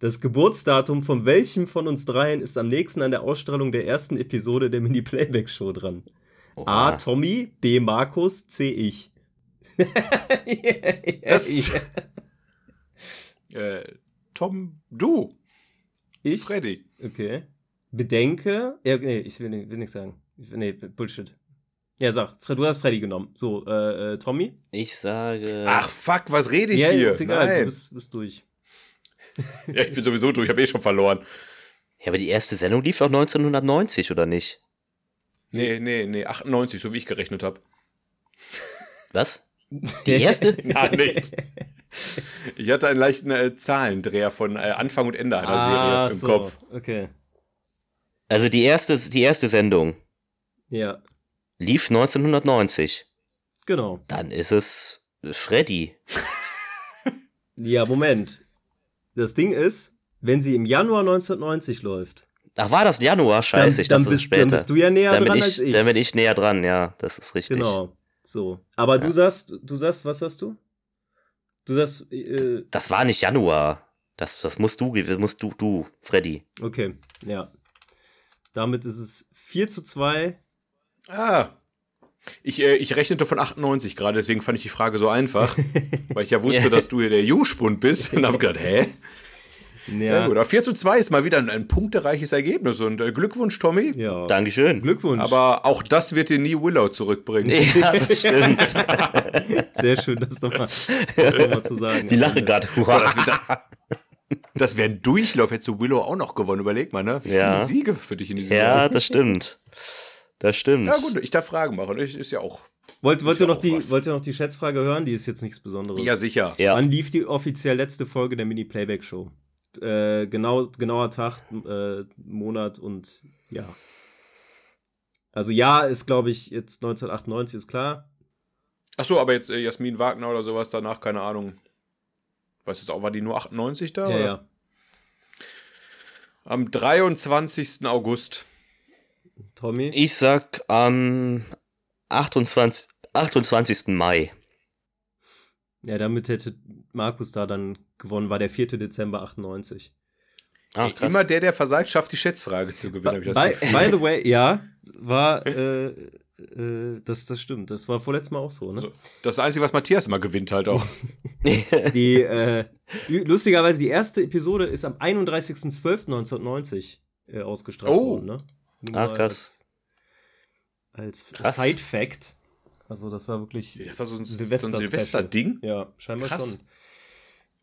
Das Geburtsdatum von welchem von uns dreien ist am nächsten an der Ausstrahlung der ersten Episode der Mini-Playback-Show dran? Oha. A. Tommy, B. Markus, C. ich. yeah, yeah, das, yeah. Äh, Tom, du. Ich? Freddy. Okay. Bedenke. Ja, nee, ich will, will nichts sagen. Ich, nee, Bullshit. Ja, sag, du hast Freddy genommen. So, äh, Tommy? Ich sage... Ach, fuck, was rede ich ja, hier? Ja, ist egal, Nein. du bist, bist durch. Ja, ich bin sowieso durch, ich habe eh schon verloren. Ja, aber die erste Sendung lief doch neunzehnhundertneunzig, oder nicht? Nee, nee, nee, achtundneunzig, so wie ich gerechnet habe. Was? Die erste? Nein, nichts. Ich hatte einen leichten äh, Zahlendreher von äh, Anfang und Ende einer ah, Serie im so. Kopf. Okay. Also die erste, die erste Sendung. Ja. Lief neunzehnhundertneunzig. Genau. Dann ist es Freddy. Ja, Moment. Das Ding ist, wenn sie im Januar neunzehnhundertneunzig läuft. Ach, war das Januar? Scheiße, ich dachte, das ist später. Dann bist du ja näher dran als ich. Dann bin ich näher dran, ja, das ist richtig. Genau, so. Aber du sagst, du sagst, was sagst du? Du sagst, äh, das war nicht Januar. Das, das musst du, das musst du, du, Freddy. Okay, ja. Damit ist es vier zu zwei. Ah, ich, äh, ich rechnete von achtundneunzig gerade, deswegen fand ich die Frage so einfach, weil ich ja wusste, dass du hier der Jungspund bist und hab gedacht, hä? Ja. Ja, gut, aber vier zu zwei ist mal wieder ein, ein punktereiches Ergebnis und äh, Glückwunsch, Tommy. Ja. Dankeschön. Glückwunsch. Aber auch das wird dir nie Willow zurückbringen. Ja, das stimmt. Sehr schön, das nochmal noch zu sagen. Die Lache gerade. Das wäre ein Durchlauf, hättest du Willow auch noch gewonnen, überleg mal, ne? Wie ja. viele Siege für dich in diesem Jahr. Ja, Moment. Das stimmt. Das stimmt. Ja gut, ich darf Fragen machen. Ich, ist ja auch. Wollt, wollt, ist ihr ja noch auch die, wollt ihr noch die Schätzfrage hören? Die ist jetzt nichts Besonderes. Ja, sicher. Ja. Wann lief die offiziell letzte Folge der Mini-Playback-Show? Äh, genau, genauer Tag, äh, Monat und Jahr. Also Jahr ist, glaube ich, jetzt neunzehnhundertachtundneunzig, ist klar. Ach so, aber jetzt äh, Jasmin Wagner oder sowas danach, keine Ahnung. Weiß jetzt auch, war die nur achtundneunzig da? Ja, oder? Ja. Am dreiundzwanzigsten August. Tommy? Ich sag am achtundzwanzigsten Mai. Ja, damit hätte Markus da dann gewonnen, war der vierten Dezember achtundneunzig. Ach, krass. Immer der, der versagt, schafft die Schätzfrage zu gewinnen, habe ich das Gefühl. By the way, ja, war, äh, äh, das, das stimmt, das war vorletztes Mal auch so, ne? Das ist das Einzige, was Matthias immer gewinnt halt auch. die, äh, lustigerweise, die erste Episode ist am einunddreißigsten zwölften neunzehnhundertneunzig äh, ausgestrahlt oh. worden, ne? Ach, krass. Als Side-Fact. Also, das war wirklich das war so ein Silvester-Ding. So Silvester ja, scheinbar krass. Schon.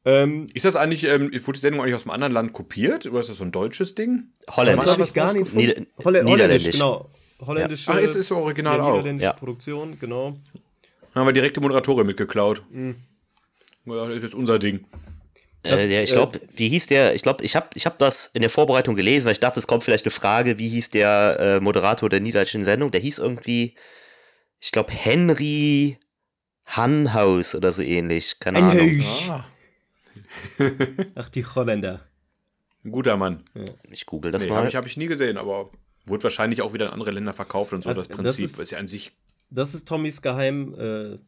Ähm, ist das eigentlich, ähm, wurde die Sendung eigentlich aus einem anderen Land kopiert? Oder ist das so ein deutsches Ding? Holländisch. Das habe ich gar nicht. Nieder- Holl- Holländisch, genau. Holländisch. Ja. Ach, ist, ist original ja, auch. Niederländische ja. Produktion, genau. Da haben wir direkt die Moderatorin mitgeklaut. Mhm. Ja, das ist jetzt unser Ding. Das, äh, ich glaube, äh, wie hieß der? Ich glaube, ich habe ich hab das in der Vorbereitung gelesen, weil ich dachte, es kommt vielleicht eine Frage, wie hieß der äh, Moderator der niederländischen Sendung? Der hieß irgendwie, ich glaube, Henry Hanhaus oder so ähnlich. Keine Ahnung. Ah. Ach, die Holländer. Ein guter Mann. Ja. Ich google das nee, mal. Habe ich, hab ich nie gesehen, aber wurde wahrscheinlich auch wieder in andere Länder verkauft und so. Ach, das Prinzip das ist, ist ja an sich. Das ist Tommys Geheim. Äh,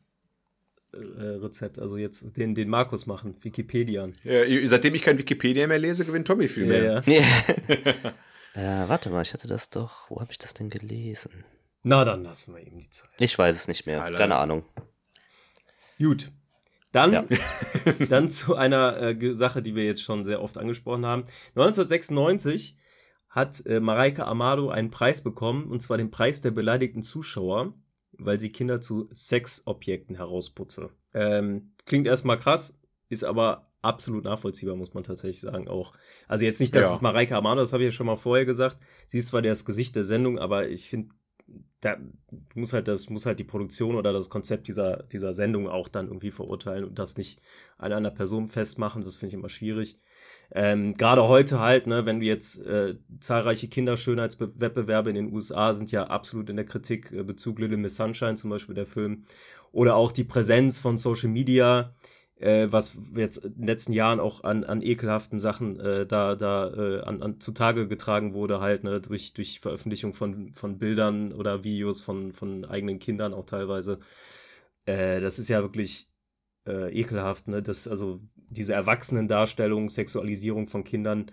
Rezept, also jetzt den, den Markus machen, Wikipedian. Ja, seitdem ich kein Wikipedia mehr lese, gewinnt Tommy viel mehr. Ja, ja. äh, warte mal, ich hatte das doch, wo habe ich das denn gelesen? Na, dann lassen wir eben die Zeit. Ich weiß es nicht mehr, Alter. Keine Ahnung. Gut, dann, ja. dann zu einer äh, Sache, die wir jetzt schon sehr oft angesprochen haben. neunzehnhundertsechsundneunzig hat äh, Marijke Amado einen Preis bekommen, und zwar den Preis der beleidigten Zuschauer, weil sie Kinder zu Sexobjekten herausputze. Ähm, klingt erstmal krass, ist aber absolut nachvollziehbar, muss man tatsächlich sagen auch. Also jetzt nicht, dass ja. es Marijke Amado, das habe ich ja schon mal vorher gesagt, sie ist zwar das Gesicht der Sendung, aber ich finde, da muss halt das muss halt die Produktion oder das Konzept dieser, dieser Sendung auch dann irgendwie verurteilen und das nicht an einer Person festmachen, das finde ich immer schwierig. Ähm, gerade heute halt, ne, wenn wir jetzt äh, zahlreiche Kinderschönheitswettbewerbe in den U S A sind ja absolut in der Kritik, äh, Bezug Little Miss Sunshine zum Beispiel, der Film, oder auch die Präsenz von Social Media, äh, was jetzt in den letzten Jahren auch an, an ekelhaften Sachen äh, da, da äh, an, an, zutage getragen wurde halt, ne, durch, durch Veröffentlichung von, von Bildern oder Videos von, von eigenen Kindern auch teilweise. Äh, das ist ja wirklich äh, ekelhaft, ne, das, also diese Erwachsenendarstellung, Sexualisierung von Kindern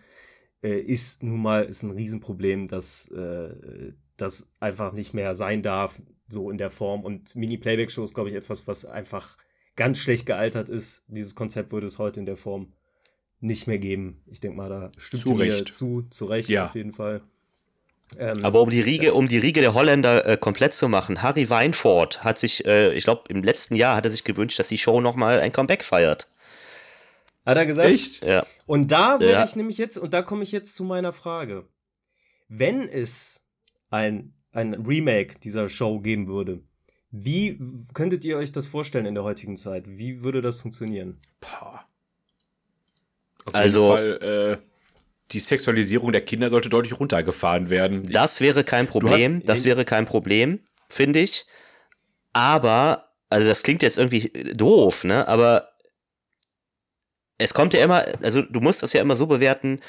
äh, ist nun mal ist ein Riesenproblem, dass äh, das einfach nicht mehr sein darf, so in der Form. Und Mini-Playback-Show ist, glaube ich, etwas, was einfach ganz schlecht gealtert ist. Dieses Konzept würde es heute in der Form nicht mehr geben. Ich denke mal, da stimmt zu mir zu, zu Recht ja. auf jeden Fall. Ähm, Aber um die Riege, ja. um die Riege der Holländer äh, komplett zu machen, Harry Weinfurt hat sich, äh, ich glaube, im letzten Jahr hat er sich gewünscht, dass die Show nochmal ein Comeback feiert. Hat er gesagt? Echt? Ja. Und da werde ja. ich nämlich jetzt, und da komme ich jetzt zu meiner Frage. Wenn es ein, ein Remake dieser Show geben würde, wie könntet ihr euch das vorstellen in der heutigen Zeit? Wie würde das funktionieren? Pah. Auf also, jeden Fall, äh, die Sexualisierung der Kinder sollte deutlich runtergefahren werden. Das wäre kein Problem, hast, das wäre kein Problem, finde ich. Aber, also das klingt jetzt irgendwie doof, ne? Aber es kommt ja immer, also du musst das ja immer so bewerten,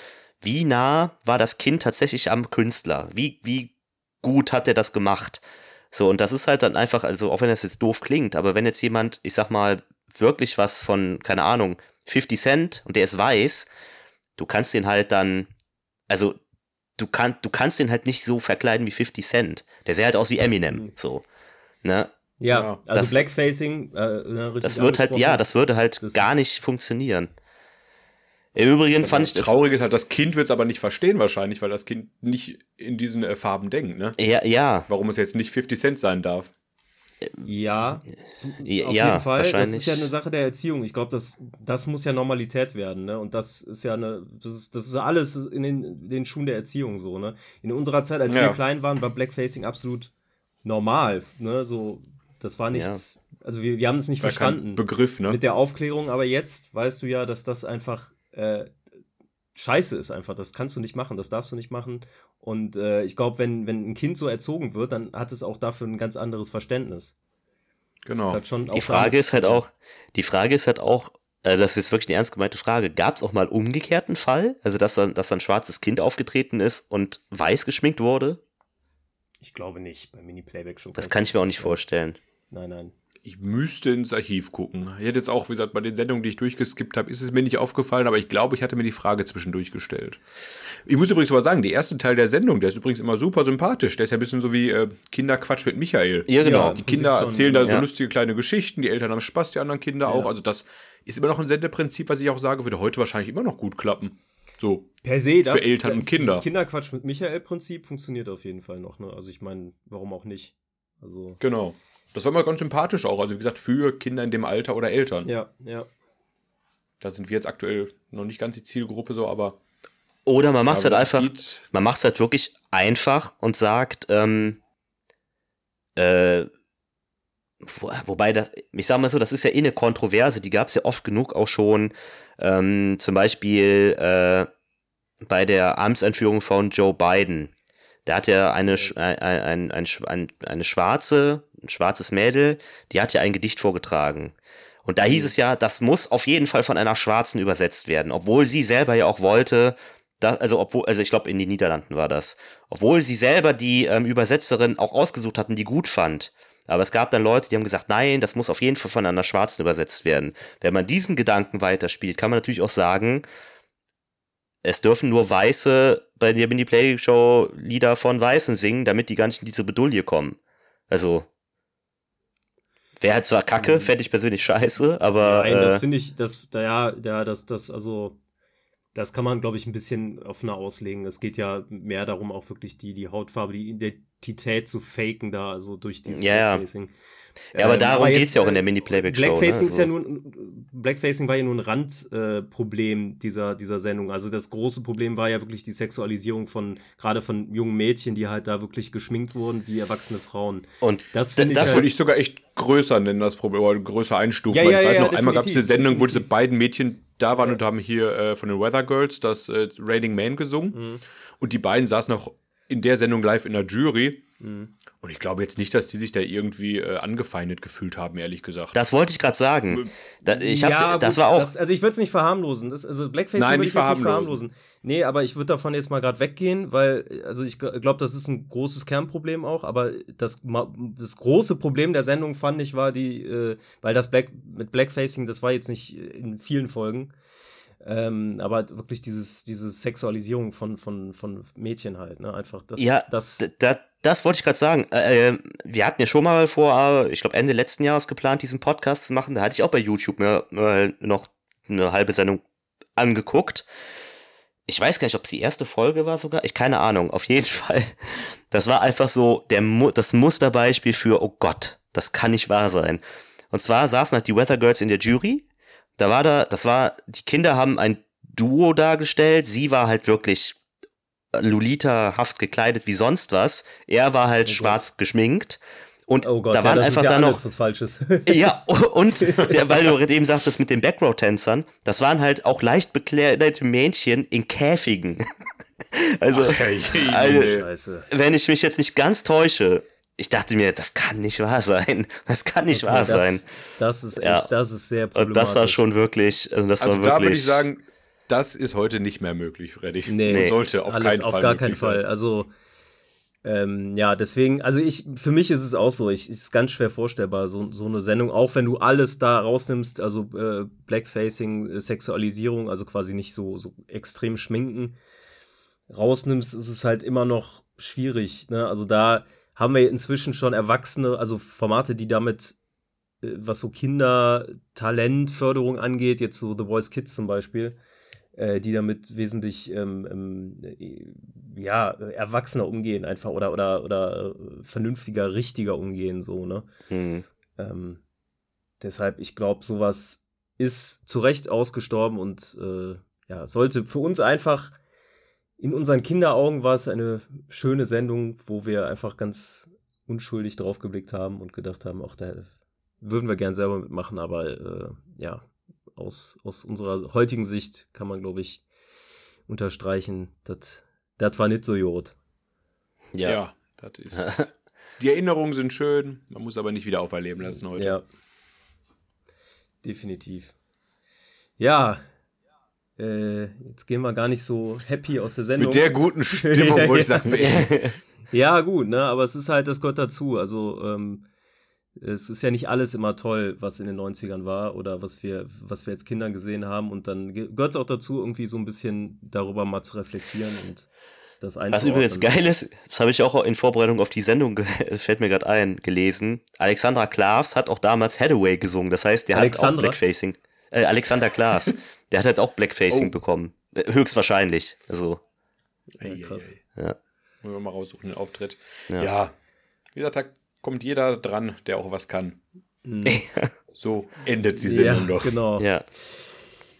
wie nah war das Kind tatsächlich am Künstler? Wie, wie gut hat er das gemacht? So, und das ist halt dann einfach, also auch wenn das jetzt doof klingt, aber wenn jetzt jemand, ich sag mal, wirklich was von, keine Ahnung, fifty Cent und der ist weiß, du kannst den halt dann, also du, kann, du kannst den halt nicht so verkleiden wie fifty Cent. Der sieht halt aus wie Eminem, so, ne? Ja, also das, Blackfacing, äh, das wird halt, ja, das würde halt das gar nicht funktionieren. Im Übrigen fand ich das Traurige ist halt, das Kind wird es aber nicht verstehen wahrscheinlich, weil das Kind nicht in diesen äh, Farben denkt, ne? Ja, ja. Warum es jetzt nicht fifty Cent sein darf. Ja, auf ja, jeden Fall. Das ist ja eine Sache der Erziehung. Ich glaube, das, das muss ja Normalität werden, ne? Und das ist ja eine, das ist, das ist alles in den, den Schuhen der Erziehung so, ne? In unserer Zeit, als ja. wir klein waren, war Blackfacing absolut normal, ne? So, das war nichts, ja. also wir, wir haben es nicht war verstanden. Begriff, ne? Mit der Aufklärung, aber jetzt weißt du ja, dass das einfach äh, Scheiße ist einfach, das kannst du nicht machen, das darfst du nicht machen. Und äh, ich glaube, wenn, wenn ein Kind so erzogen wird, dann hat es auch dafür ein ganz anderes Verständnis. Genau. Schon die Frage ist halt auch, die Frage ist halt auch, äh, das ist wirklich eine ernst gemeinte Frage, gab es auch mal umgekehrten Fall? Also, dass dann, dass dann ein schwarzes Kind aufgetreten ist und weiß geschminkt wurde? Ich glaube nicht, bei Mini-Playback-Show. Das kann ich mir auch nicht vorstellen. Nein, nein. Ich müsste ins Archiv gucken. Ich hätte jetzt auch, wie gesagt, bei den Sendungen, die ich durchgeskippt habe, ist es mir nicht aufgefallen, aber ich glaube, ich hatte mir die Frage zwischendurch gestellt. Ich muss übrigens aber sagen, der erste Teil der Sendung, der ist übrigens immer super sympathisch. Der ist ja ein bisschen so wie äh, Kinderquatsch mit Michael. Ja, genau. Ja, die Kinder schon, erzählen da ja. so lustige kleine Geschichten, die Eltern haben Spaß, die anderen Kinder ja. auch. Also das ist immer noch ein Sendeprinzip, was ich auch sage, würde heute wahrscheinlich immer noch gut klappen. So. Per se, das, für Eltern und Kinder. Das Kinderquatsch mit Michael-Prinzip funktioniert auf jeden Fall noch, ne? Also ich meine, warum auch nicht? Also genau. Das war mal ganz sympathisch auch, also wie gesagt, für Kinder in dem Alter oder Eltern. Ja, ja. Da sind wir jetzt aktuell noch nicht ganz die Zielgruppe so, aber... Oder man macht es halt einfach, man macht es halt wirklich einfach und sagt, ähm, äh, wo, wobei das, ich sag mal so, das ist ja eh eine Kontroverse, die gab es ja oft genug auch schon, ähm, zum Beispiel äh, bei der Amtseinführung von Joe Biden. Da hat ja eine, ein, ein, ein, eine schwarze... ein schwarzes Mädel, die hat ja ein Gedicht vorgetragen. Und da hieß es ja, das muss auf jeden Fall von einer Schwarzen übersetzt werden, obwohl sie selber ja auch wollte, dass, also obwohl, also ich glaube in den Niederlanden war das, obwohl sie selber die ähm, Übersetzerin auch ausgesucht hatten, die gut fand. Aber es gab dann Leute, die haben gesagt, nein, das muss auf jeden Fall von einer Schwarzen übersetzt werden. Wenn man diesen Gedanken weiterspielt, kann man natürlich auch sagen, es dürfen nur Weiße bei der Mini-Play-Show Lieder von Weißen singen, damit die ganzen die zur Bedulie kommen. Also wäre halt zwar kacke, fände ich persönlich scheiße, aber... Nein, das finde ich, das, ja, ja, das, das, also, das kann man, glaube ich, ein bisschen offener auslegen. Es geht ja mehr darum, auch wirklich die, die Hautfarbe, die Identität zu faken da, also durch dieses ja, Blackfacing. Ja, aber ähm, darum geht es ja auch in der Mini-Playback-Show. Blackfacing, ne? Also. Ist ja nur, Blackfacing war ja nur ein Randproblem äh, dieser, dieser Sendung. Also das große Problem war ja wirklich die Sexualisierung von, gerade von jungen Mädchen, die halt da wirklich geschminkt wurden wie erwachsene Frauen. Und das, das, ich das halt, würde ich sogar echt größer nennen, das Problem, oder größer einstufen. Ja, weil ja, ich weiß ja, noch, einmal gab es eine Sendung, wo diese beiden Mädchen da waren ja. und haben hier äh, von den Weather Girls das äh, Raining Man gesungen. Mhm. Und die beiden saßen noch in der Sendung live in der Jury. Mhm. Und ich glaube jetzt nicht, dass die sich da irgendwie äh, angefeindet gefühlt haben, ehrlich gesagt. Das wollte ich gerade sagen. Da, ich hab, ja, das gut, war auch. Das, also ich würde es nicht verharmlosen. Das, also Blackfacing würde ich nicht verharmlosen. Nee, aber ich würde davon jetzt mal gerade weggehen, weil, also ich glaube, das ist ein großes Kernproblem auch, aber das, das große Problem der Sendung, fand ich, war die, äh, weil das Black mit Blackfacing, das war jetzt nicht in vielen Folgen, ähm, aber wirklich dieses, diese Sexualisierung von, von, von Mädchen halt, ne? Einfach das. Ja, das. das Das wollte ich gerade sagen. Äh, wir hatten ja schon mal vor, ich glaube Ende letzten Jahres geplant, diesen Podcast zu machen. Da hatte ich auch bei YouTube mir, mir noch eine halbe Sendung angeguckt. Ich weiß gar nicht, ob es die erste Folge war sogar. Ich keine Ahnung, auf jeden Fall. Das war einfach so der Mu- das Musterbeispiel für, oh Gott, das kann nicht wahr sein. Und zwar saßen halt die Weather Girls in der Jury. Da war da, das war, die Kinder haben ein Duo dargestellt. Sie war halt wirklich Lolita-haft gekleidet wie sonst was. Er war halt oh schwarz Gott. geschminkt. Und oh Gott, da waren ja, das einfach ist ja dann alles noch was Falsches. Ja, und der, weil du eben sagtest mit den Backrow-Tänzern, das waren halt auch leicht bekleidete Mädchen in Käfigen. Also, ach, je, also Scheiße. Wenn ich mich jetzt nicht ganz täusche, ich dachte mir, das kann nicht wahr sein. Das kann nicht okay, wahr das, sein. Das ist, ja. echt, das ist sehr problematisch. Und das war schon wirklich, also das also war da wirklich, würde ich sagen, das ist heute nicht mehr möglich, Freddy. Nee, nee. Sollte auf alles keinen auf Fall gar keinen Fall. Sein. Also Ähm, ja, deswegen, also ich, für mich ist es auch so, ich, ist ganz schwer vorstellbar, so, so eine Sendung, auch wenn du alles da rausnimmst, also äh, Blackfacing, äh, Sexualisierung, also quasi nicht so, so extrem Schminken rausnimmst, ist es halt immer noch schwierig, ne, also da haben wir inzwischen schon Erwachsene, also Formate, die damit, äh, was so Kindertalentförderung angeht, jetzt so The Voice Kids zum Beispiel, die damit wesentlich ähm, ähm, ja, erwachsener umgehen einfach oder, oder, oder vernünftiger, richtiger umgehen, so, ne? Mhm. Ähm, deshalb, ich glaube, sowas ist zu Recht ausgestorben und äh, ja, sollte für uns einfach, in unseren Kinderaugen war es eine schöne Sendung, wo wir einfach ganz unschuldig drauf geblickt haben und gedacht haben, auch da würden wir gern selber mitmachen, aber äh, ja, Aus, aus unserer heutigen Sicht kann man, glaube ich, unterstreichen, das war nicht so jod. Ja, ja das ist. Die Erinnerungen sind schön, man muss aber nicht wieder auferleben lassen heute. Ja, definitiv. Ja, äh, jetzt gehen wir gar nicht so happy aus der Sendung. Mit der guten Stimmung, ja, wollte ich sagen. Ja, gut, ne, aber es ist halt, das gehört dazu, also, ähm, es ist ja nicht alles immer toll, was in den neunzigern war oder was wir, was wir als Kinder gesehen haben. Und dann gehört es auch dazu, irgendwie so ein bisschen darüber mal zu reflektieren und das einzuordnen. Was übrigens geil ist, das habe ich auch in Vorbereitung auf die Sendung, fällt mir gerade ein, gelesen. Alexander Klaws hat auch damals Hathaway gesungen. Das heißt, der Alexandra? hat auch Blackfacing. Äh, Alexander Klaws, der hat halt auch Blackfacing oh. bekommen. Höchstwahrscheinlich. Also. Ja, krass. Ja. Wollen wir mal raussuchen, den Auftritt. Ja. ja. Dieser Tag. Kommt jeder dran, der auch was kann. Mhm. So endet die Sendung ja, doch. Genau. Ja.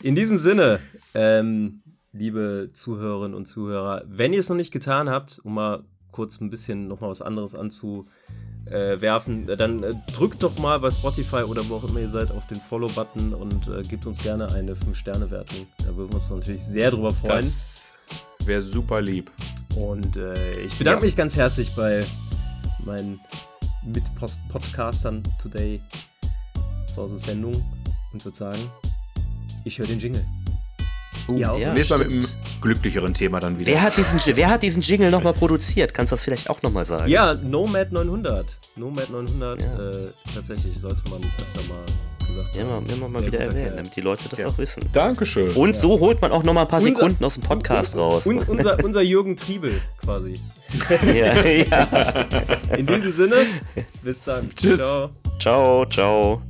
In diesem Sinne, ähm, liebe Zuhörerinnen und Zuhörer, wenn ihr es noch nicht getan habt, um mal kurz ein bisschen nochmal was anderes anzuwerfen, äh, dann äh, drückt doch mal bei Spotify oder wo auch immer ihr seid auf den Follow-Button und äh, gebt uns gerne eine fünf Sterne Wertung. Da würden wir uns natürlich sehr drüber freuen. Das wäre super lieb. Und äh, ich bedanke ja. mich ganz herzlich bei meinen mit Podcastern today vor der Sendung und würde sagen, ich höre den Jingle. Uh, ja, ja, nächstes Mal mit einem glücklicheren Thema dann wieder. Wer hat diesen, wer hat diesen Jingle nochmal produziert? Kannst du das vielleicht auch nochmal sagen? Ja, Nomad neunhundert. Nomad neunhundert, ja. äh, tatsächlich sollte man öfter mal gesagt ja, haben. Immer mal wieder erwähnen, damit die Leute das ja. auch wissen. Dankeschön. Und ja. so holt man auch nochmal ein paar unser, Sekunden aus dem Podcast un, raus. Un, unser, unser Jürgen Triebel quasi. Ja, ja. In diesem Sinne, bis dann. Tschüss. Ciao, ciao. ciao.